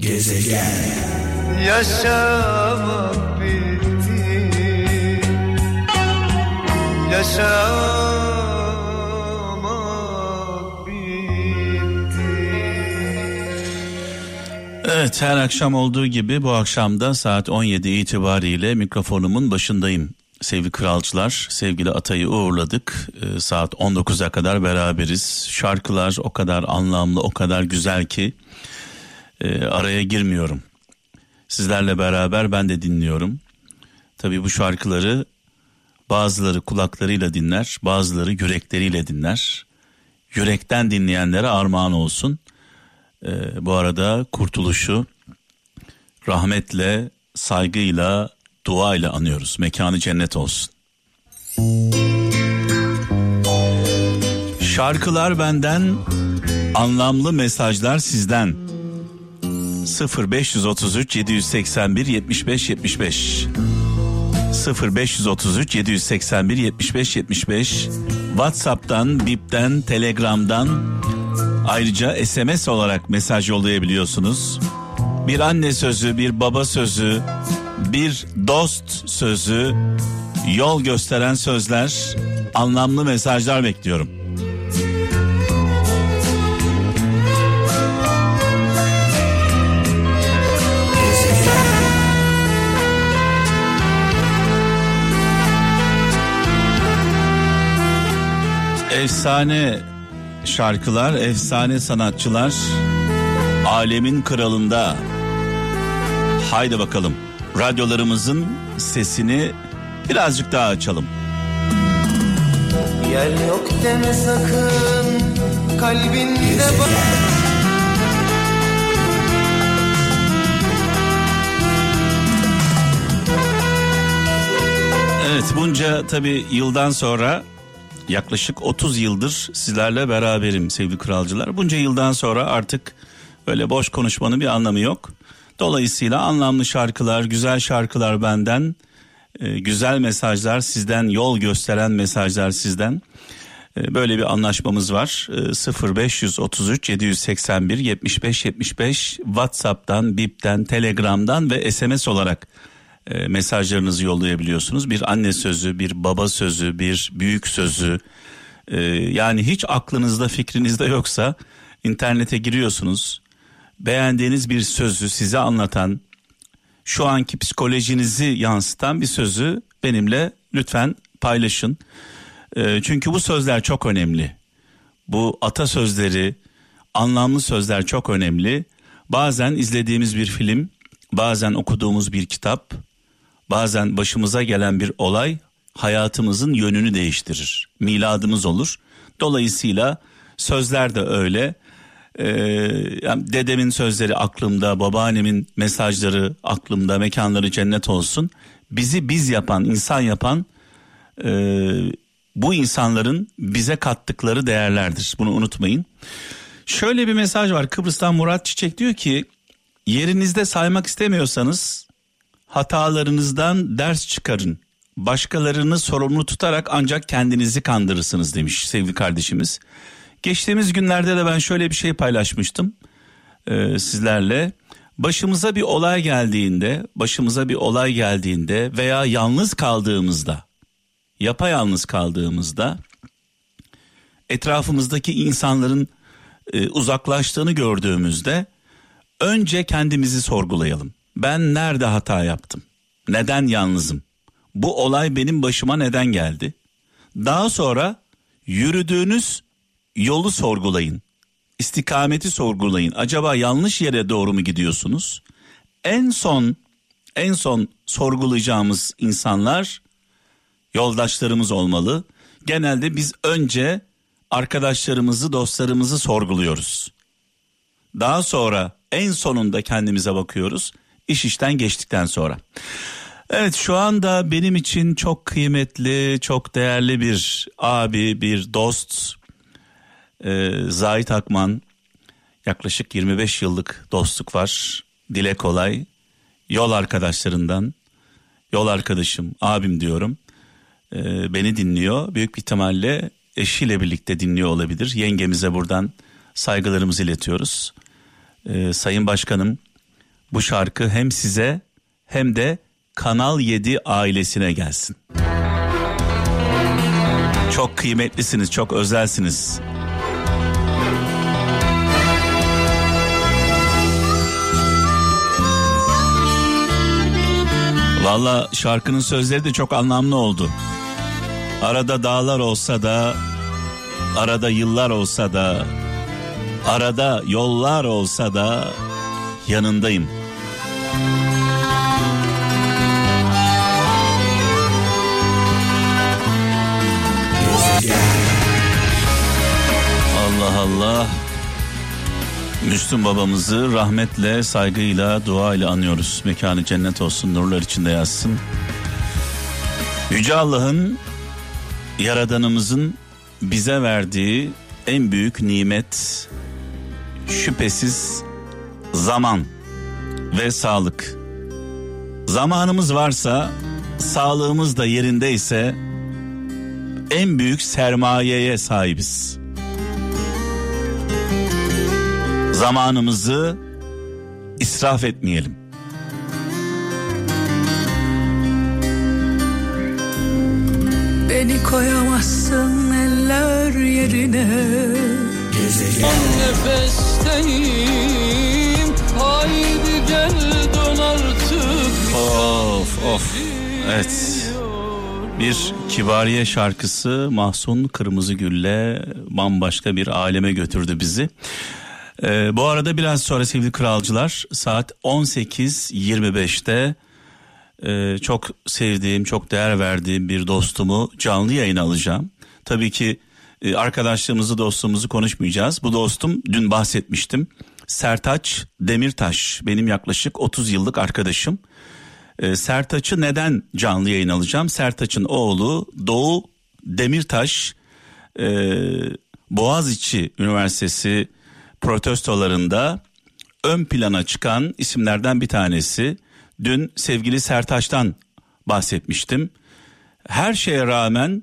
Gezegen Yaşamak bitti. Yaşamak bitti. Evet, her akşam olduğu gibi bu akşam da saat 17 itibariyle mikrofonumun başındayım. Sevgili kralcılar, sevgili Atay'ı uğurladık. Saat 19'a kadar beraberiz. Şarkılar o kadar anlamlı, o kadar güzel ki araya girmiyorum. Sizlerle beraber ben de dinliyorum. Tabii bu şarkıları bazıları kulaklarıyla dinler, bazıları yürekleriyle dinler. Yürekten dinleyenlere armağan olsun. Bu arada Kurtuluş'u rahmetle, saygıyla, duayla anıyoruz. Mekanı cennet olsun. Şarkılar benden, anlamlı mesajlar sizden. 0533 781 75 75 0533 781 75 75 WhatsApp'tan, Bip'ten, Telegram'dan ayrıca SMS olarak mesaj yollayabiliyorsunuz. Bir anne sözü, bir baba sözü, bir dost sözü, yol gösteren sözler, anlamlı mesajlar bekliyorum. Efsane şarkılar, efsane sanatçılar alemin kralında. Haydi bakalım. Radyolarımızın sesini birazcık daha açalım. Yer yok deme sakın, kalbinde bak. Evet, bunca tabii yıldan sonra, yaklaşık 30 yıldır sizlerle beraberim sevgili kralcılar. Bunca yıldan sonra artık böyle boş konuşmanın bir anlamı yok. Dolayısıyla anlamlı şarkılar, güzel şarkılar benden, güzel mesajlar sizden, yol gösteren mesajlar sizden. Böyle bir anlaşmamız var. 0533 781 75 75 WhatsApp'tan, Bip'ten, Telegram'dan ve SMS olarak mesajlarınızı yollayabiliyorsunuz. Bir anne sözü, bir baba sözü, bir büyük sözü. Yani hiç aklınızda, fikrinizde yoksa internete giriyorsunuz. Beğendiğiniz bir sözü size anlatan, şu anki psikolojinizi yansıtan bir sözü benimle lütfen paylaşın. Çünkü bu sözler çok önemli. Bu atasözleri, anlamlı sözler çok önemli. Bazen izlediğimiz bir film, bazen okuduğumuz bir kitap, bazen başımıza gelen bir olay hayatımızın yönünü değiştirir. Miladımız olur. Dolayısıyla sözler de öyle. Yani dedemin sözleri aklımda, babaannemin mesajları aklımda, mekanları cennet olsun. Bizi biz yapan, insan yapan bu insanların bize kattıkları değerlerdir. Bunu unutmayın. Şöyle bir mesaj var. Kıbrıs'tan Murat Çiçek diyor ki, yerinizde saymak istemiyorsanız hatalarınızdan ders çıkarın. Başkalarını sorumlu tutarak ancak kendinizi kandırırsınız demiş sevgili kardeşimiz. Geçtiğimiz günlerde de ben şöyle bir şey paylaşmıştım sizlerle. Başımıza bir olay geldiğinde, veya yalnız kaldığımızda, yapayalnız kaldığımızda etrafımızdaki insanların uzaklaştığını gördüğümüzde önce kendimizi sorgulayalım. Ben nerede hata yaptım? Neden yalnızım? Bu olay benim başıma neden geldi? Daha sonra yürüdüğünüz yolu sorgulayın. İstikameti sorgulayın. Acaba yanlış yere doğru mu gidiyorsunuz? En son sorgulayacağımız insanlar yoldaşlarımız olmalı. Genelde biz önce arkadaşlarımızı, dostlarımızı sorguluyoruz. Daha sonra en sonunda kendimize bakıyoruz, iş işten geçtikten sonra. Evet, şu anda benim için çok kıymetli, çok değerli bir abi, bir dost, Zahit Akman. Yaklaşık 25 yıllık dostluk var. Dile kolay. Yol arkadaşlarından, yol arkadaşım, abim diyorum. Beni dinliyor. Büyük ihtimalle eşiyle birlikte dinliyor olabilir. Yengemize buradan saygılarımızı iletiyoruz. Sayın Başkanım, Bu şarkı hem size hem de Kanal 7 ailesine gelsin. Çok kıymetlisiniz, çok özelsiniz. Valla şarkının sözleri de çok anlamlı oldu. Arada dağlar olsa da, arada yıllar olsa da, arada yollar olsa da yanındayım. Allah Allah. Müslüm babamızı rahmetle, saygıyla, duayla anıyoruz. Mekanı cennet olsun, nurlar içinde yatsın. Yüce Allah'ın, Yaradanımızın bize verdiği en büyük nimet şüphesiz zaman ve sağlık. Zamanımız varsa, sağlığımız da yerindeyse en büyük sermayeye sahibiz. Zamanımızı israf etmeyelim. Beni koyamazsın eller yerine. Gezegen. Son nefesteyim. Haydi gel dön artık. Of of. Evet. Bir Kibariye şarkısı Mahsun Kırmızıgül'le bambaşka bir aleme götürdü bizi. Bu arada biraz sonra sevgili kralcılar saat 18.25'te çok sevdiğim, çok değer verdiğim bir dostumu canlı yayına alacağım. Tabii ki arkadaşlığımızı, dostluğumuzu konuşmayacağız. Bu dostum, dün bahsetmiştim, Sertaç Demirtaş, benim yaklaşık 30 yıllık arkadaşım. Sertaç'ı neden canlı yayına alacağım? Sertaç'ın oğlu Doğu Demirtaş, Boğaziçi Üniversitesi protestolarında ön plana çıkan isimlerden bir tanesi. Dün sevgili Sertaç'tan bahsetmiştim. Her şeye rağmen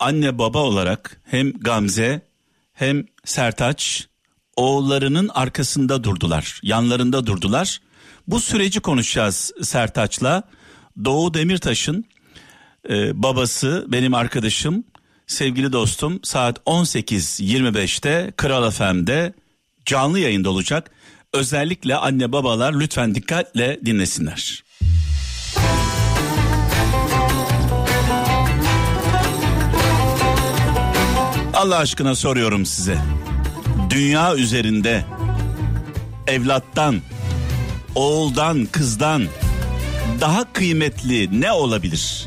anne baba olarak hem Gamze hem Sertaç oğullarının arkasında durdular, yanlarında durdular. Bu süreci konuşacağız Sertaç'la. Doğu Demirtaş'ın babası, benim arkadaşım, sevgili dostum, saat 18.25'te Kral FM'de canlı yayında olacak. Özellikle anne babalar lütfen dikkatle dinlesinler. Allah aşkına soruyorum size. Dünya üzerinde evlattan, oğuldan, kızdan daha kıymetli ne olabilir?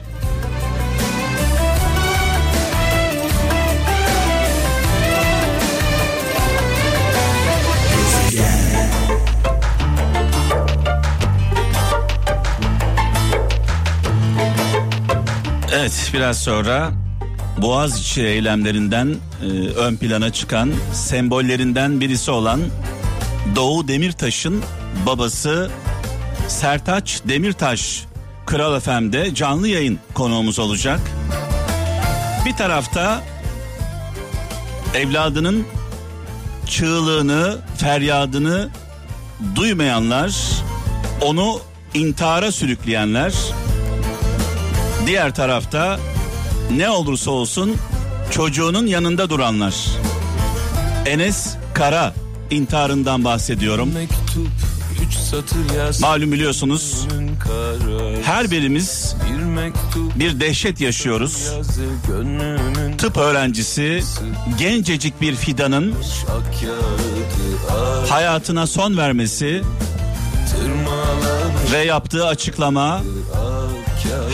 Evet, biraz sonra Boğaziçi eylemlerinden ön plana çıkan sembollerinden birisi olan Doğu Demirtaş'ın babası Sertaç Demirtaş Kral FM'de canlı yayın konuğumuz olacak. Bir tarafta evladının çığlığını, feryadını duymayanlar, onu intihara sürükleyenler, diğer tarafta ne olursa olsun çocuğunun yanında duranlar. Enes Kara intiharından bahsediyorum. Malum, biliyorsunuz, her birimiz bir dehşet yaşıyoruz. Tıp öğrencisi gencecik bir fidanın hayatına son vermesi ve yaptığı açıklama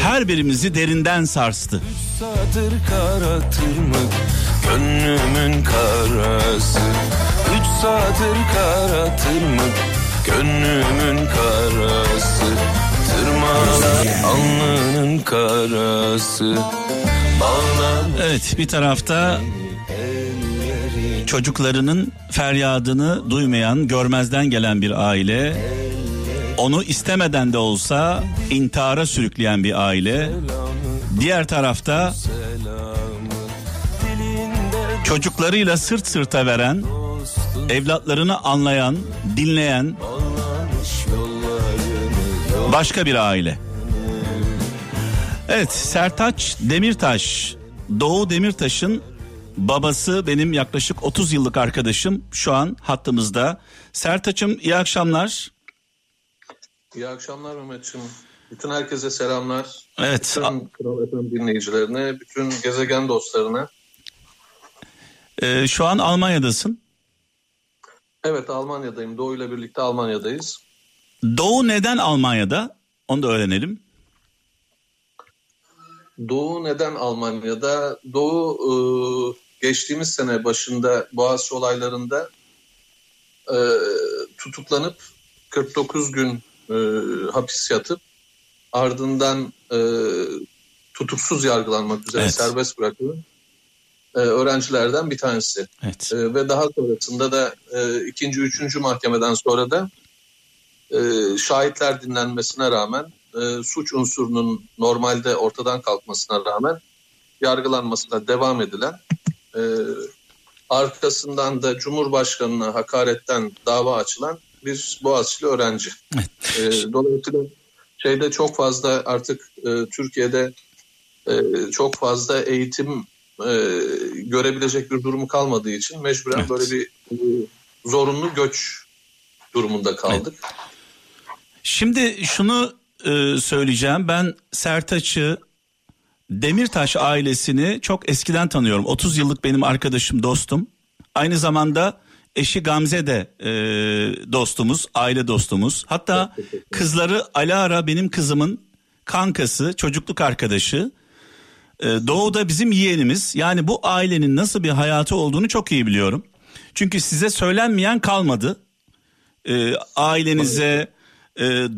her birimizi derinden sarstı. Evet, bir tarafta çocuklarının feryadını duymayan, görmezden gelen bir aile, onu istemeden de olsa intihara sürükleyen bir aile. Diğer tarafta çocuklarıyla sırt sırta veren, evlatlarını anlayan, dinleyen, Başka bir aile. Evet, Sertaç Demirtaş, Doğu Demirtaş'ın babası, benim yaklaşık 30 yıllık arkadaşım, şu an hattımızda. Sertaç'ım iyi akşamlar. İyi akşamlar Mehmetçim. Bütün herkese selamlar. Evet. Bütün Kral FM dinleyicilerine, bütün gezegen dostlarına. Şu an Almanya'dasın. Evet, Almanya'dayım. Doğu ile birlikte Almanya'dayız. Doğu neden Almanya'da? Onu da öğrenelim. Doğu neden Almanya'da? Doğu geçtiğimiz sene başında Boğaziçi olaylarında tutuklanıp 49 gün hapis yatıp ardından tutuksuz yargılanmak üzere serbest bırakılan öğrencilerden bir tanesi. Evet. Ve daha sonrasında da ikinci, üçüncü mahkemeden sonra da şahitler dinlenmesine rağmen, suç unsurunun normalde ortadan kalkmasına rağmen yargılanmasına devam edilen, arkasından da Cumhurbaşkanı'na hakaretten dava açılan bir Boğaziçi'li öğrenci. Dolayısıyla şeyde çok fazla artık Türkiye'de çok fazla eğitim görebilecek bir durumu kalmadığı için mecburen böyle bir zorunlu göç durumunda kaldık. Evet. Şimdi şunu söyleyeceğim. Ben Sertaç'ı, Demirtaş ailesini çok eskiden tanıyorum. 30 yıllık benim arkadaşım, dostum. Aynı zamanda eşi Gamze de dostumuz, aile dostumuz. Hatta kızları Alara benim kızımın kankası, çocukluk arkadaşı. Doğu'da bizim yeğenimiz. Yani bu ailenin nasıl bir hayatı olduğunu çok iyi biliyorum. Çünkü size söylenmeyen kalmadı. Ailenize,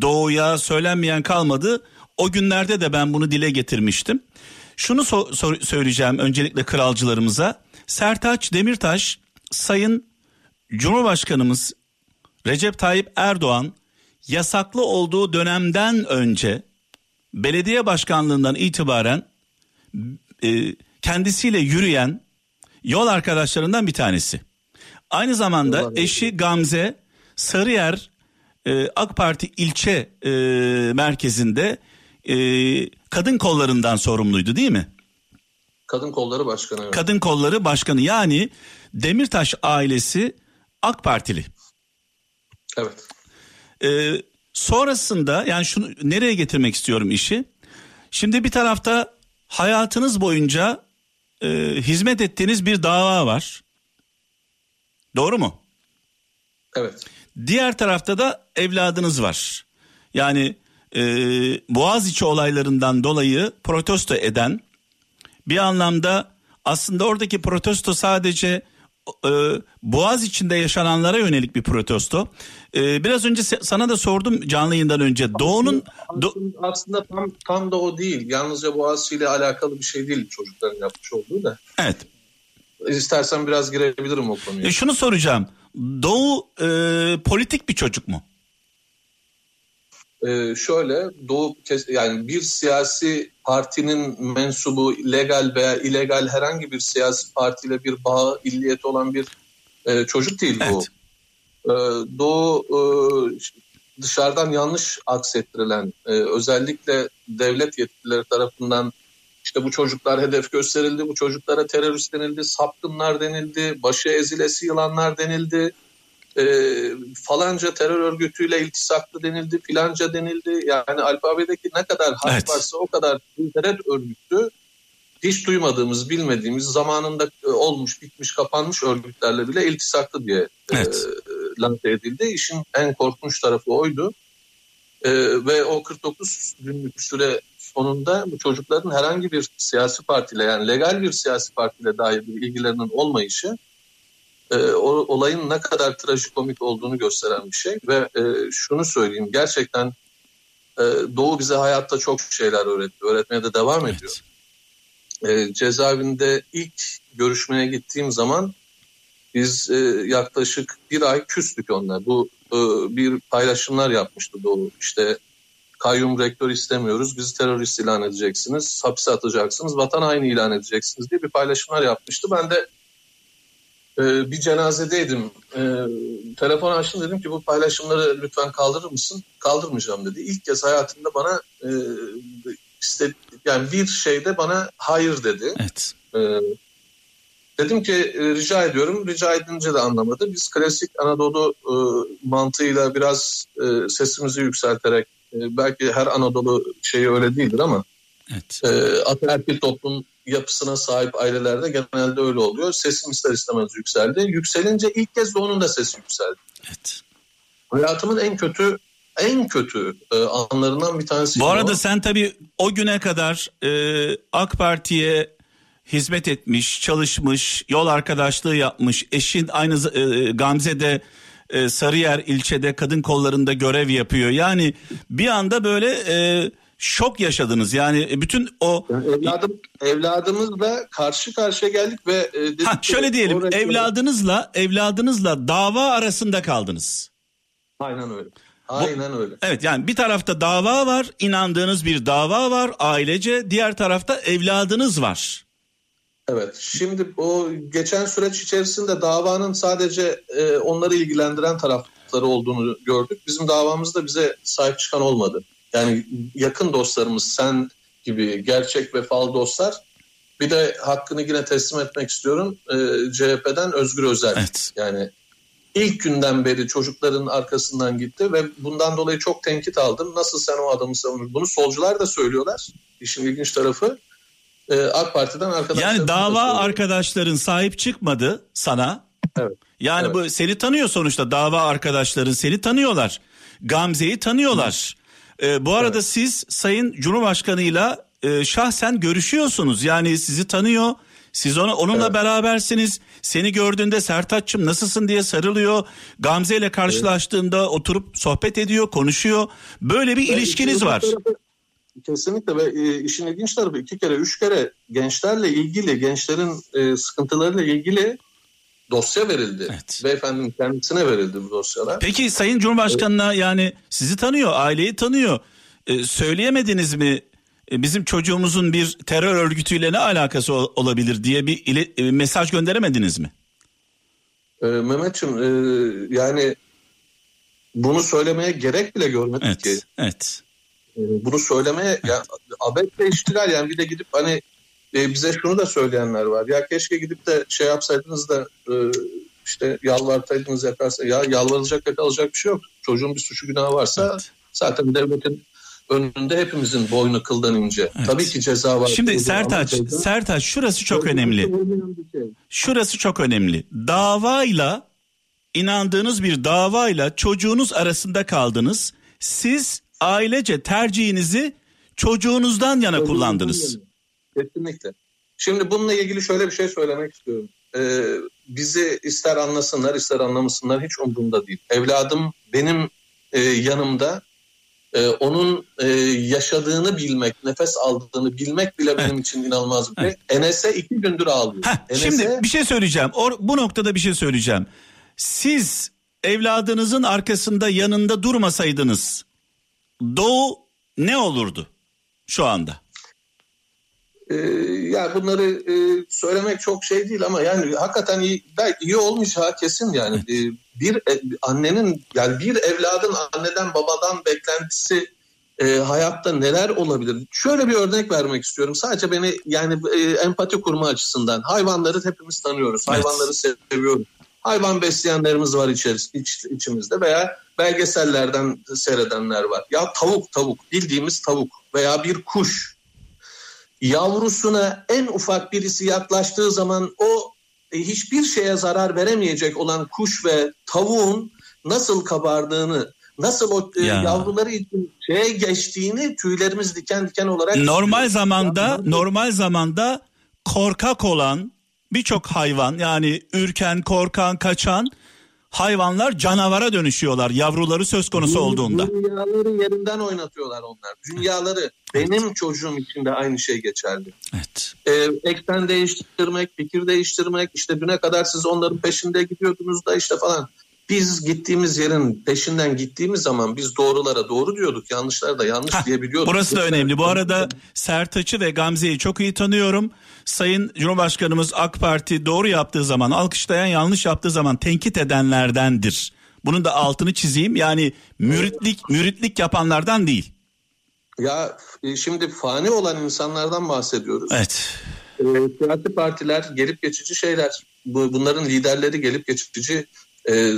Doğu'ya söylenmeyen kalmadı. O günlerde de ben bunu dile getirmiştim. Şunu söyleyeceğim öncelikle kralcılarımıza. Sertaç Demirtaş, Sayın Cumhurbaşkanımız Recep Tayyip Erdoğan yasaklı olduğu dönemden önce, belediye başkanlığından itibaren kendisiyle yürüyen yol arkadaşlarından bir tanesi. Aynı zamanda eşi Gamze Sarıyer AK Parti ilçe merkezinde kadın kollarından sorumluydu, değil mi? Kadın kolları başkanı. Evet. Kadın kolları başkanı, yani Demirtaş ailesi AK Partili. Evet. Sonrasında, yani şunu nereye getirmek istiyorum işi? Şimdi bir tarafta hayatınız boyunca hizmet ettiğiniz bir dava var. Doğru mu? Evet. Diğer tarafta da evladınız var. Yani Boğaziçi olaylarından dolayı protesto eden, bir anlamda aslında oradaki protesto sadece Boğaziçi'nde yaşananlara yönelik bir protesto. Biraz önce sana da sordum canlı yayından önce. Doğu'nun... Aslında tam da o değil. Yalnızca Boğaziçi ile alakalı bir şey değil çocukların yapmış olduğu da. Evet. İstersen biraz girebilirim o konuya. Şunu soracağım. Doğu politik bir çocuk mu? Şöyle, Doğu yani bir siyasi partinin mensubu, legal veya illegal herhangi bir siyasi partiyle bir bağı, illiyeti olan bir çocuk değil Doğu. Evet. Doğu dışarıdan yanlış aksettirilen, özellikle devlet yetkilileri tarafından işte bu çocuklar hedef gösterildi, bu çocuklara terörist denildi, sapkınlar denildi, başı ezilesi yılanlar denildi. Falanca terör örgütüyle iltisaklı denildi, filanca denildi. Yani alfabedeki ne kadar harf varsa o kadar terör örgütü, hiç duymadığımız, bilmediğimiz, zamanında olmuş, bitmiş, kapanmış örgütlerle bile iltisaklı diye lanse edildi. İşin en korkunç tarafı oydu. Ve o 49 günlük süre sonunda bu çocukların herhangi bir siyasi partiyle, yani legal bir siyasi partiyle dair bir ilgilerinin olmayışı olayın ne kadar trajikomik olduğunu gösteren bir şey. Ve şunu söyleyeyim, gerçekten Doğu bize hayatta çok şeyler öğretti, öğretmeye de devam ediyor. Cezaevinde ilk görüşmeye gittiğim zaman biz yaklaşık bir ay küstük onlar. Bu bir paylaşımlar yapmıştı Doğu. İşte kayyum rektör istemiyoruz, bizi terörist ilan edeceksiniz, hapse atacaksınız, vatan haini ilan edeceksiniz diye bir paylaşımlar yapmıştı. Ben de bir cenazedeydim. Telefon açtım, dedim ki bu paylaşımları lütfen kaldırır mısın? Kaldırmayacağım dedi. İlk kez hayatımda bana bir şeyde bana hayır dedi. Evet. Dedim ki rica ediyorum. Rica edince de anlamadı. Biz klasik Anadolu mantığıyla biraz sesimizi yükselterek, belki her Anadolu şeyi öyle değildir ama evet, ataerkil toplum yapısına sahip ailelerde genelde öyle oluyor. Sesim ister istemez yükseldi. Yükselince ilk kez de onun da sesi yükseldi. Evet. Hayatımın en kötü anlarından bir tanesi. Bu arada sen tabii o güne kadar AK Parti'ye hizmet etmiş, çalışmış, yol arkadaşlığı yapmış. Eşin aynı Gamze'de, Sarıyer ilçede kadın kollarında görev yapıyor. Yani bir anda böyle şok yaşadınız. Yani bütün o evladımızla karşı karşıya geldik ve şöyle diyelim, evladınızla dava arasında kaldınız. Aynen öyle. Aynen öyle. Evet, yani bir tarafta dava var, inandığınız bir dava var ailece, diğer tarafta evladınız var. Evet, şimdi o geçen süreç içerisinde davanın sadece onları ilgilendiren tarafları olduğunu gördük. Bizim davamızda bize sahip çıkan olmadı. Yani yakın dostlarımız, sen gibi gerçek vefalı dostlar, bir de hakkını yine teslim etmek istiyorum, CHP'den Özgür Özel. Evet. Yani ilk günden beri çocukların arkasından gitti ve bundan dolayı çok tenkit aldım. Nasıl sen o adamı savunuyorsun? Bunu solcular da söylüyorlar. İşin ilginç tarafı. AK Parti'den arkadaşlar. Yani dava arkadaşların sahip çıkmadı sana. Evet. Yani evet, bu seni tanıyor sonuçta, dava arkadaşların seni tanıyorlar. Gamze'yi tanıyorlar. Bu arada evet, siz Sayın Cumhurbaşkanı'yla şahsen görüşüyorsunuz. Yani sizi tanıyor. Siz onunla evet, berabersiniz. Seni gördüğünde Sertaç'cığım nasılsın diye sarılıyor. Gamze ile karşılaştığında evet, oturup sohbet ediyor, konuşuyor. Böyle bir ilişkiniz var. Kesinlikle. Ve işin ilginç tarafı, 2 kere 3 kere gençlerle ilgili, gençlerin sıkıntılarıyla ilgili dosya verildi. Evet. Beyefendinin kendisine verildi bu dosyalar. Peki Sayın Cumhurbaşkanı'na, yani sizi tanıyor, aileyi tanıyor. Söyleyemediniz mi bizim çocuğumuzun bir terör örgütüyle ne alakası olabilir diye bir mesaj gönderemediniz mi? Mehmetciğim yani bunu söylemeye gerek bile görmedik evet, ki. Evet. Bunu söylemeye ya, abetle iştigal, yani bir de gidip hani bize şunu da söyleyenler var. Ya keşke gidip de şey yapsaydınız da işte yalvartaydınız, yaparsa ya yalvarılacak yakalacak bir şey yok. Çocuğun bir suçu günahı varsa evet, zaten devletin önünde hepimizin boynu kıldan ince. Evet. Tabii ki ceza var. Şimdi Sertaç şurası çok önemli. Şurası çok önemli. Davayla, inandığınız bir davayla çocuğunuz arasında kaldınız. Siz ailece tercihinizi çocuğunuzdan yana kullandınız. Kesinlikle. Şimdi bununla ilgili şöyle bir şey söylemek istiyorum. Bizi ister anlasınlar ister anlamasınlar hiç umurumda değil. Evladım benim yanımda, onun yaşadığını bilmek, nefes aldığını bilmek bile benim için inanılmaz bir şey. Evet. Enes'e 2 gündür ağlıyor. Şimdi bir şey söyleyeceğim. Bu noktada bir şey söyleyeceğim. Siz evladınızın arkasında, yanında durmasaydınız Doğu ne olurdu şu anda? Ya bunları söylemek çok şey değil ama yani hakikaten iyi olmayacağı kesin yani. Evet. Annenin, yani bir evladın anneden babadan beklentisi hayatta neler olabilir? Şöyle bir örnek vermek istiyorum. Sadece beni yani empati kurma açısından, hayvanları hepimiz tanıyoruz. Evet. Hayvanları seviyoruz. Hayvan besleyenlerimiz var içimizde veya belgesellerden seyredenler var. Ya tavuk bildiğimiz tavuk veya bir kuş, yavrusuna en ufak birisi yaklaştığı zaman o hiçbir şeye zarar veremeyecek olan kuş ve tavuğun nasıl kabardığını, nasıl o yavruları için şeye geçtiğini tüylerimiz diken diken olarak normal istiyor. Normal zamanda korkak olan birçok hayvan, yani ürken, korkan, kaçan hayvanlar canavara dönüşüyorlar yavruları söz konusu olduğunda. Dünyaları yerinden oynatıyorlar onlar. Dünyaları. Benim çocuğum için de aynı şey geçerli. Evet. Eksen değiştirmek, fikir değiştirmek, işte düne kadar siz onların peşinde gidiyordunuz da işte falan. Biz gittiğimiz yerin peşinden gittiğimiz zaman biz doğrulara doğru diyorduk, yanlışlara da yanlış diyebiliyorduk. Burası da önemli. Bu arada Sertaç'ı ve Gamze'yi çok iyi tanıyorum. Sayın Cumhurbaşkanımız AK Parti doğru yaptığı zaman alkışlayan, yanlış yaptığı zaman tenkit edenlerdendir. Bunun da altını çizeyim. Yani müritlik yapanlardan değil. Ya şimdi fani olan insanlardan bahsediyoruz. Evet. Siyasi partiler gelip geçici şeyler. Bunların liderleri gelip geçici.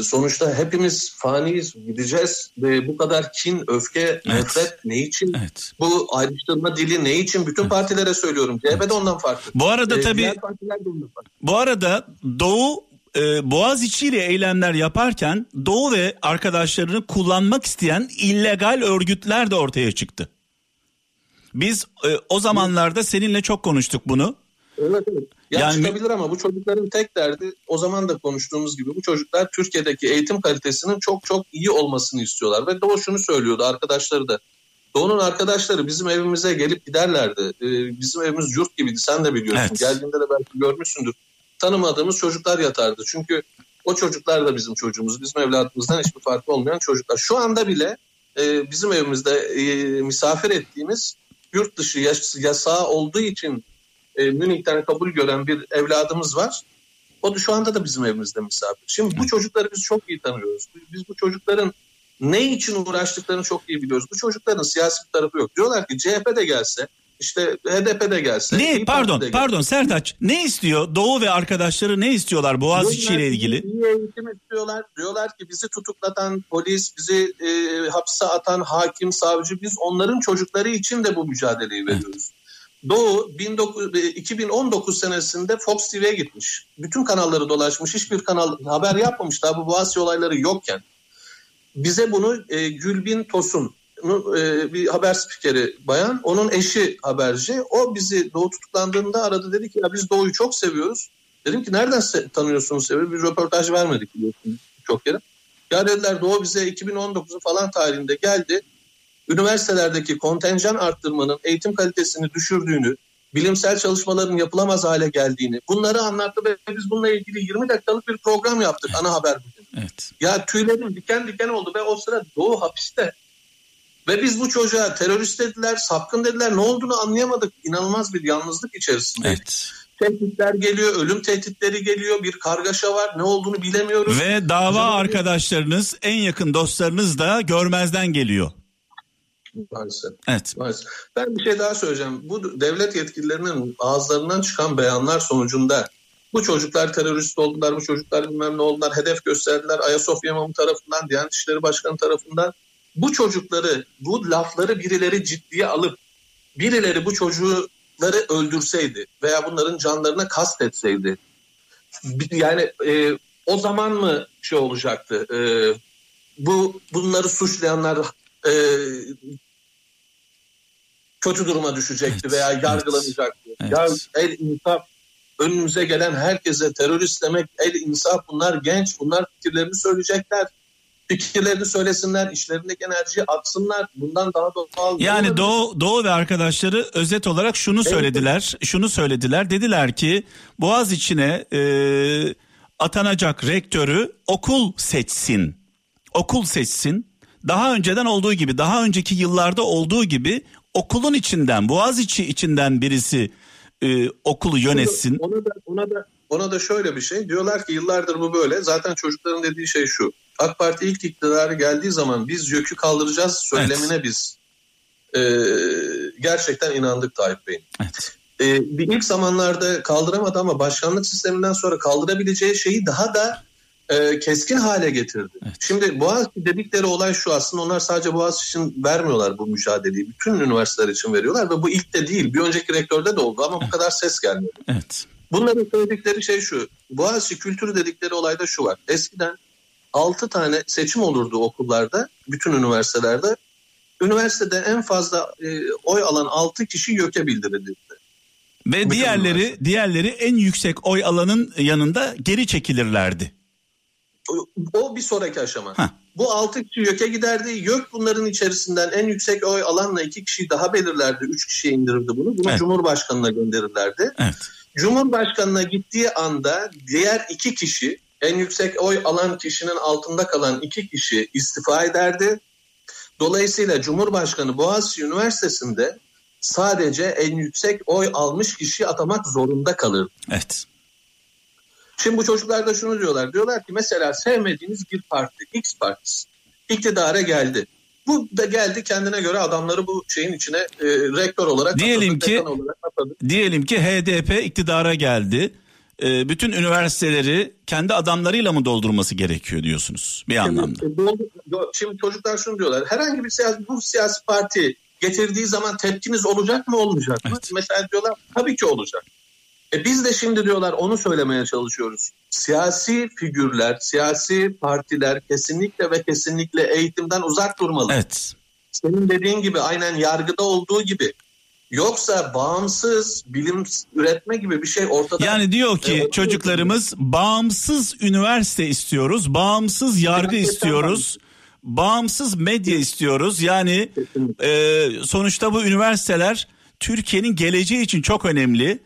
Sonuçta hepimiz faniyiz, gideceğiz. Bu kadar kin, öfke, nefret ne için? Evet. Bu ayrıştırma dili ne için? Bütün partilere söylüyorum. CHP de ondan farklı. Bu arada tabii bu arada Doğu Boğaziçi ile eylemler yaparken Doğu ve arkadaşlarını kullanmak isteyen illegal örgütler de ortaya çıktı. Biz o zamanlarda seninle çok konuştuk bunu. Evet, evet. Yani çıkabilir ama bu çocukların tek derdi, o zaman da konuştuğumuz gibi, bu çocuklar Türkiye'deki eğitim kalitesinin çok çok iyi olmasını istiyorlar. Ve Doğu şunu söylüyordu, arkadaşları da. Doğu'nun arkadaşları bizim evimize gelip giderlerdi. Bizim evimiz yurt gibiydi, sen de biliyorsun. Evet. Geldiğinde de belki görmüşsündür. Tanımadığımız çocuklar yatardı. Çünkü o çocuklar da bizim çocuğumuz, bizim evladımızdan hiçbir farkı olmayan çocuklar. Şu anda bile bizim evimizde misafir ettiğimiz yurt dışı yasağı olduğu için Münih'ten kabul gören bir evladımız var. O da şu anda da bizim evimizde misafir. Şimdi bu çocukları biz çok iyi tanıyoruz. Biz bu çocukların ne için uğraştıklarını çok iyi biliyoruz. Bu çocukların siyasi bir tarafı yok. Diyorlar ki CHP de gelse, işte HDP de gelse. Ne? Pardon Sertaç. Ne istiyor? Doğu ve arkadaşları ne istiyorlar Boğaziçi ile ilgili? İyi eğitim istiyorlar. Diyorlar ki bizi tutuklatan polis, bizi hapse atan hakim, savcı, biz onların çocukları için de bu mücadeleyi veriyoruz. Evet. Doğu 2019 senesinde Fox TV'ye gitmiş. Bütün kanalları dolaşmış. Hiçbir kanal haber yapmamış. Daha bu Boğaziçi olayları yokken. Bize bunu Gülbin Tosun, bir haber spikeri bayan. Onun eşi haberci. O bizi Doğu tutuklandığında aradı. Dedi ki ya biz Doğu'yu çok seviyoruz. Dedim ki nereden tanıyorsunuz? Bir röportaj vermedik biliyorsunuz çok yere. Ya dediler Doğu bize 2019 falan tarihinde geldi. Üniversitelerdeki kontenjan arttırmanın eğitim kalitesini düşürdüğünü, bilimsel çalışmaların yapılamaz hale geldiğini, bunları anlattı ve biz bununla ilgili 20 dakikalık bir program yaptık ana haber bugün. Evet. Ya tüylerim diken diken oldu ve o sırada Doğu hapiste. Ve biz bu çocuğa terörist dediler, sapkın dediler, ne olduğunu anlayamadık. İnanılmaz bir yalnızlık içerisinde. Evet. Tehditler geliyor, ölüm tehditleri geliyor, bir kargaşa var, ne olduğunu bilemiyoruz. Ve dava arkadaşlarınız, en yakın dostlarınız da görmezden geliyor. Maalesef. Evet. Maalesef. Ben bir şey daha söyleyeceğim. Bu devlet yetkililerinin ağızlarından çıkan beyanlar sonucunda bu çocuklar terörist oldular, bu çocuklar bilmem ne oldular, hedef gösterdiler Ayasofya İmamı tarafından, Diyanet İşleri Başkanı tarafından. Bu çocukları, bu lafları birileri ciddiye alıp birileri bu çocukları öldürseydi veya bunların canlarına kastetseydi, yani o zaman mı şey olacaktı? Bunları suçlayanlar kötü duruma düşecekti, evet, veya yargılanacaktı. Evet. El insaf, önümüze gelen herkese terörist demek, el insaf, bunlar genç, bunlar fikirlerini söyleyecekler. Fikirlerini söylesinler, işlerindeki enerjiyi atsınlar. Bundan daha doğal. Yani Doğu ve arkadaşları özet olarak şunu söylediler, evet. Dediler ki Boğaziçi'ne atanacak rektörü okul seçsin. Daha önceden olduğu gibi, daha önceki yıllarda olduğu gibi okulun içinden, Boğaziçi içinden birisi okulu yönetsin. Ona da şöyle bir şey diyorlar ki yıllardır bu böyle. Zaten çocukların dediği şey şu. AK Parti ilk iktidara geldiği zaman biz YÖK'ü kaldıracağız söylemine, evet, biz gerçekten inandık Tayyip Bey'in. Evet. İlk zamanlarda kaldıramadı ama başkanlık sisteminden sonra kaldırabileceği şeyi daha da keskin hale getirdi. Evet. Şimdi Boğaziçi dedikleri olay şu, aslında onlar sadece Boğaziçi için vermiyorlar bu mücadeleyi. Bütün üniversiteler için veriyorlar ve bu ilk de değil. Bir önceki rektörde de oldu ama bu kadar ses gelmedi. Evet. Bunların söyledikleri şey şu. Boğaziçi kültürü dedikleri olayda şu var. Eskiden 6 tane seçim olurdu okullarda, bütün üniversitelerde. Üniversitede en fazla oy alan 6 kişi YÖK'e bildirildi. Ve bütün diğerleri en yüksek oy alanın yanında geri çekilirlerdi. O bir sonraki aşama. Bu 6 kişi YÖK'e giderdi. YÖK bunların içerisinden en yüksek oy alanla 2 kişiyi daha belirlerdi. 3 kişiye indirirdi bunu. Bunu, evet, Cumhurbaşkanı'na gönderirlerdi. Evet. Cumhurbaşkanı'na gittiği anda diğer 2 kişi En yüksek oy alan kişinin altında kalan iki kişi istifa ederdi. Dolayısıyla Cumhurbaşkanı Boğaziçi Üniversitesi'nde sadece en yüksek oy almış kişiyi atamak zorunda kalır. Evet. Şimdi bu çocuklar da şunu diyorlar. Diyorlar ki mesela sevmediğiniz bir parti, X partisi iktidara geldi. Bu da geldi kendine göre adamları bu şeyin içine rektör olarak atadı. Diyelim ki HDP iktidara geldi. Bütün üniversiteleri kendi adamlarıyla mı doldurması gerekiyor diyorsunuz bir anlamda? Şimdi çocuklar şunu diyorlar. Herhangi bir siyasi parti getirdiği zaman tepkiniz olacak mı olmayacak mı? Evet. Mesela diyorlar tabii ki olacak. Biz de şimdi diyorlar onu söylemeye çalışıyoruz. Siyasi figürler, siyasi partiler kesinlikle ve kesinlikle eğitimden uzak durmalı. Evet. Senin dediğin gibi aynen yargıda olduğu gibi. Yoksa bağımsız bilim üretme gibi bir şey ortada. Yani diyor ki çocuklarımız bağımsız üniversite istiyoruz, bağımsız yargı istiyoruz, bağımsız medya istiyoruz. Yani sonuçta bu üniversiteler Türkiye'nin geleceği için çok önemli.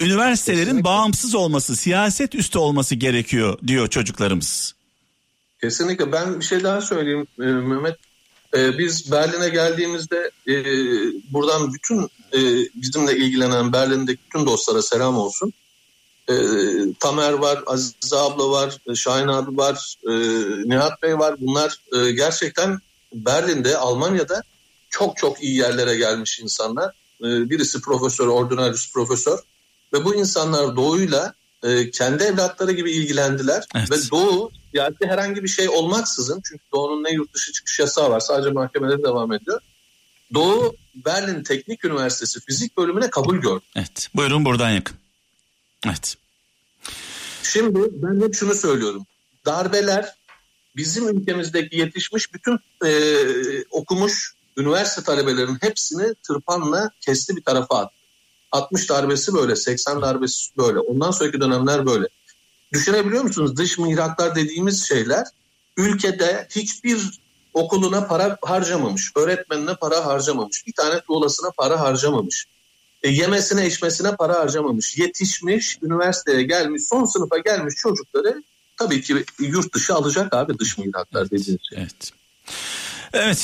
Üniversitelerin bağımsız olması, siyaset üstü olması gerekiyor diyor çocuklarımız. Kesinlikle. Ben bir şey daha söyleyeyim Mehmet. Biz Berlin'e geldiğimizde buradan bütün bizimle ilgilenen Berlin'deki bütün dostlara selam olsun. Tamer var, Azize abla var, Şahin abi var, Nihat Bey var. Bunlar gerçekten Berlin'de, Almanya'da çok çok iyi yerlere gelmiş insanlar. Birisi profesör, ordinarius profesör. Ve bu insanlar Doğu'yla kendi evlatları gibi ilgilendiler. Evet. Ve Doğu yani herhangi bir şey olmaksızın, çünkü Doğu'nun ne yurt dışı çıkış yasağı var, sadece mahkemeleri devam ediyor. Doğu Berlin Teknik Üniversitesi Fizik Bölümüne kabul gördü. Evet. Buyurun buradan yakın. Evet. Şimdi ben hep şunu söylüyorum. Darbeler bizim ülkemizdeki yetişmiş bütün okumuş üniversite talebelerinin hepsini tırpanla kesti, bir tarafa attı. 60 darbesi böyle, 80 darbesi böyle. Ondan sonraki dönemler böyle. Düşünebiliyor musunuz? Dış mihraklar dediğimiz şeyler ülkede hiçbir okuluna para harcamamış, öğretmenine para harcamamış, bir tane tuğlasına para harcamamış, yemesine içmesine para harcamamış. Yetişmiş, üniversiteye gelmiş, son sınıfa gelmiş çocukları tabii ki yurt dışı alacak abi dış mihraklar dediğimiz şey. Evet. Evet,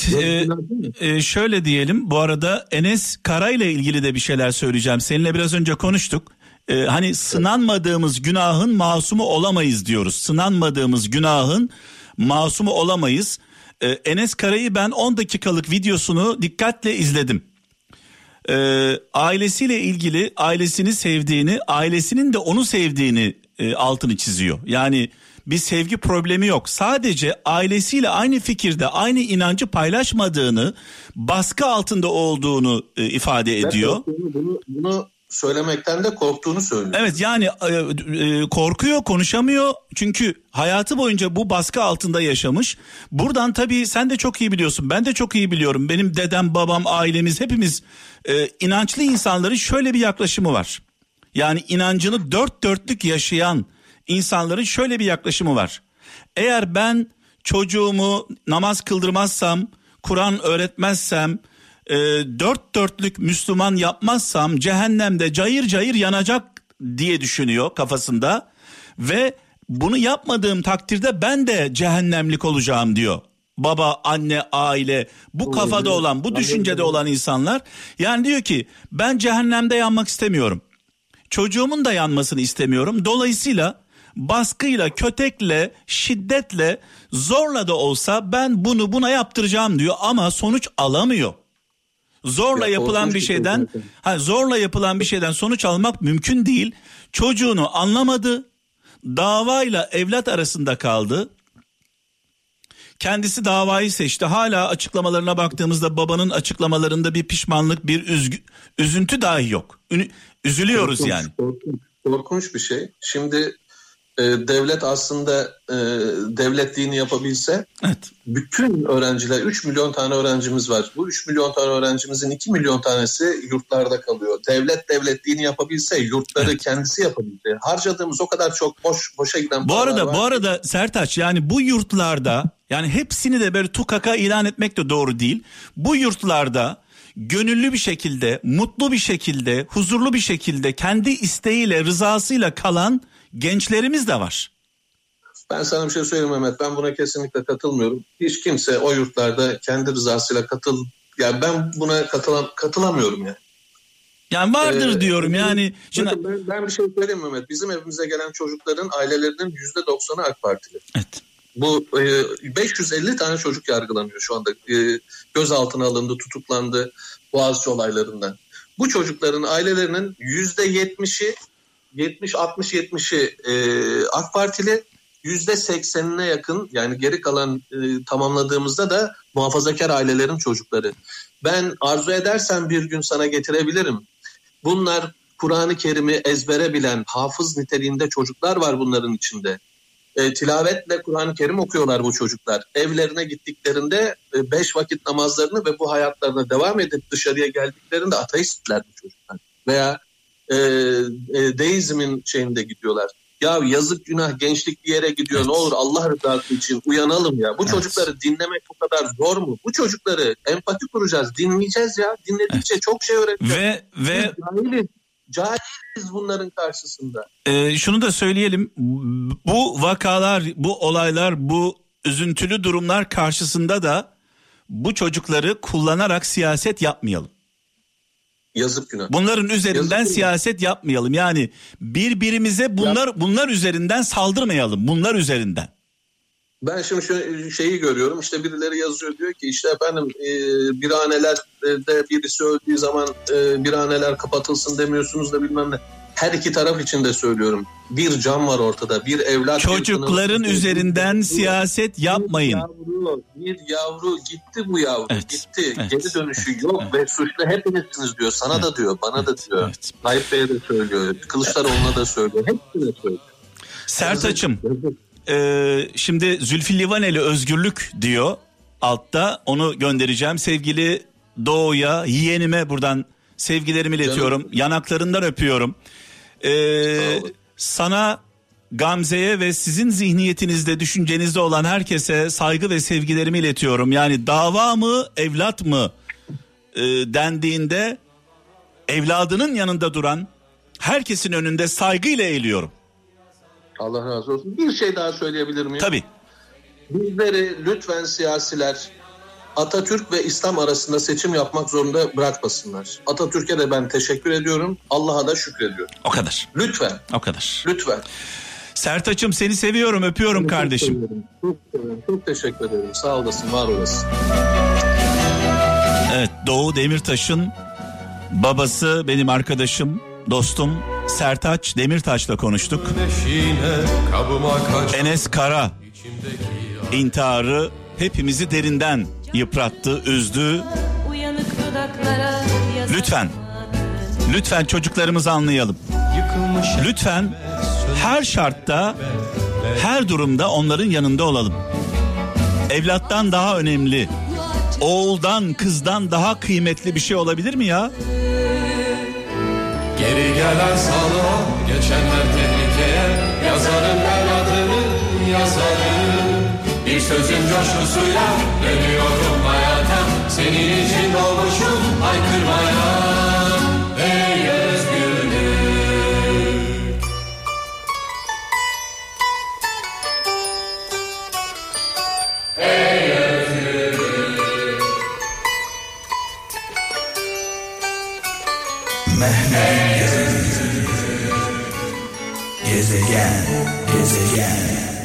şöyle diyelim. Bu arada Enes Kara ile ilgili de bir şeyler söyleyeceğim. Seninle biraz önce konuştuk. Hani sınanmadığımız günahın masumu olamayız diyoruz. Sınanmadığımız günahın masumu olamayız. Enes Kara'yı ben 10 dakikalık videosunu dikkatle izledim. Ailesiyle ilgili, ailesini sevdiğini, ailesinin de onu sevdiğini altını çiziyor. Yani bir sevgi problemi yok. Sadece ailesiyle aynı fikirde, aynı inancı paylaşmadığını, baskı altında olduğunu ifade ediyor. Bunu söylemekten de korktuğunu söylüyor. Evet, yani korkuyor, konuşamıyor. Çünkü hayatı boyunca bu baskı altında yaşamış. Buradan tabii sen de çok iyi biliyorsun, ben de çok iyi biliyorum. Benim dedem, babam, ailemiz, hepimiz inançlı insanların şöyle bir yaklaşımı var. Yani inancını dört dörtlük yaşayan İnsanların şöyle bir yaklaşımı var. Eğer ben çocuğumu namaz kıldırmazsam, Kur'an öğretmezsem, dört dörtlük Müslüman yapmazsam cehennemde cayır cayır yanacak diye düşünüyor kafasında. Ve bunu yapmadığım takdirde ben de cehennemlik olacağım diyor. Baba, anne, aile, bu kafada olan, bu düşüncede olan insanlar. Yani diyor ki ben cehennemde yanmak istemiyorum. Çocuğumun da yanmasını istemiyorum. Dolayısıyla baskıyla, kötekle, şiddetle, zorla da olsa ben bunu buna yaptıracağım diyor ama sonuç alamıyor. Zorla yapılan bir şeyden, zorla yapılan bir şeyden sonuç almak mümkün değil. Çocuğunu anlamadı. Davayla evlat arasında kaldı. Kendisi davayı seçti. Hala açıklamalarına baktığımızda babanın açıklamalarında bir pişmanlık, bir üzüntü dahi yok. Üzülüyoruz korkunç, yani. Korkunç bir şey. Şimdi devlet aslında devletliğini yapabilse, evet, bütün öğrenciler, 3 milyon tane öğrencimiz var. Bu 3 milyon tane öğrencimizin 2 milyon tanesi yurtlarda kalıyor. Devlet devletliğini yapabilse, yurtları kendisi yapabilse, harcadığımız o kadar çok boşa giden paralar var. Bu arada Sertaç, yani bu yurtlarda, yani hepsini de böyle tukaka ilan etmek de doğru değil. Bu yurtlarda gönüllü bir şekilde, mutlu bir şekilde, huzurlu bir şekilde, kendi isteğiyle, rızasıyla kalan gençlerimiz de var. Ben sana bir şey söyleyeyim Mehmet. Ben buna kesinlikle katılmıyorum. Hiç kimse o yurtlarda kendi rızasıyla yani ben buna katılamıyorum yani. Yani vardır diyorum yani. Ben bir şey söyleyeyim Mehmet. Bizim evimize gelen çocukların ailelerinin %90'ı AK Partili. Evet. Bu 550 tane çocuk yargılanıyor şu anda. Gözaltına alındı, tutuklandı Boğaziçi olaylarından. Bu çocukların ailelerinin %70'i, 70-60-70'i AK Partili, %80'ine yakın, yani geri kalan tamamladığımızda da muhafazakar ailelerin çocukları. Ben arzu edersen bir gün sana getirebilirim. Bunlar Kur'an-ı Kerim'i ezbere bilen, hafız niteliğinde çocuklar var bunların içinde. Tilavetle Kur'an-ı Kerim okuyorlar bu çocuklar. Evlerine gittiklerinde 5 vakit namazlarını ve bu hayatlarına devam edip dışarıya geldiklerinde ateistler bu çocuklar. Veya deizmin şeyinde gidiyorlar. Ya yazık günah, gençlik bir yere gidiyor, evet. Ne olur Allah rızası için uyanalım ya. Bu evet. Çocukları dinlemek bu kadar zor mu? Bu çocukları empati kuracağız, dinleyeceğiz ya. Dinledikçe evet. Çok şey öğreteceğiz. Ve cahiliz bunların karşısında. Şunu da söyleyelim. Bu vakalar, bu olaylar, bu üzüntülü durumlar karşısında da bu çocukları kullanarak siyaset yapmayalım. Yazık günah. Bunların üzerinden siyaset yapmayalım. Yani birbirimize bunlar üzerinden saldırmayalım. Bunlar üzerinden. Ben şimdi şu şeyi görüyorum. İşte birileri yazıyor, diyor ki işte efendim biranelerde birisi öldüğü zaman biraneler kapatılsın demiyorsunuz da bilmem ne. Her iki taraf için de söylüyorum. Bir can var ortada. Bir evlat. Çocukların üzerinden siyaset yapmayın. Bir yavru gitti bu yavru. Evet, gitti. Evet, geri dönüşü yok ve suçlu hepinizsiniz diyor. Sana da diyor. Bana da diyor. Evet. Tayyip Bey'e de söylüyor. Kılıçdaroğlu'na da söylüyor. Hepsine söylüyor. Sertaç'ım. Şimdi Zülfü Livaneli özgürlük diyor. Altta onu göndereceğim. Sevgili Doğu'ya, yeğenime buradan sevgilerimi iletiyorum. Canım. Yanaklarından öpüyorum. Sana, Gamze'ye ve sizin zihniyetinizde, düşüncenizde olan herkese saygı ve sevgilerimi iletiyorum. Yani dava mı, evlat mı dendiğinde evladının yanında duran herkesin önünde saygıyla eğiliyorum. Allah razı olsun. Bir şey daha söyleyebilir miyim? Tabii. Bizleri lütfen siyasiler Atatürk ve İslam arasında seçim yapmak zorunda bırakmasınlar. Atatürk'e de ben teşekkür ediyorum. Allah'a da şükrediyorum. O kadar. Lütfen. O kadar. Lütfen. Sertaç'ım, seni seviyorum, öpüyorum çok kardeşim. Seviyorum. Çok teşekkür ederim. Sağ olasın, var olasın. Evet, Doğu Demirtaş'ın babası benim arkadaşım, dostum Sertaç Demirtaş'la konuştuk. Enes Kara intiharı hepimizi derinden yıprattı, üzdü. Lütfen çocuklarımızı anlayalım. Lütfen her şartta, her durumda onların yanında olalım. Evlattan daha önemli, oğuldan, kızdan daha kıymetli bir şey olabilir mi ya? Geri gelen sana, geçenler tehlikeye, yazarım ben adını, yazarım. Bir sözün coşkusuyla dönüyorum hayata, senin için doğmuşum haykırmaya. Ey özgürlük. Ey özgürlük. Mehmet Gezegen. Gezegen.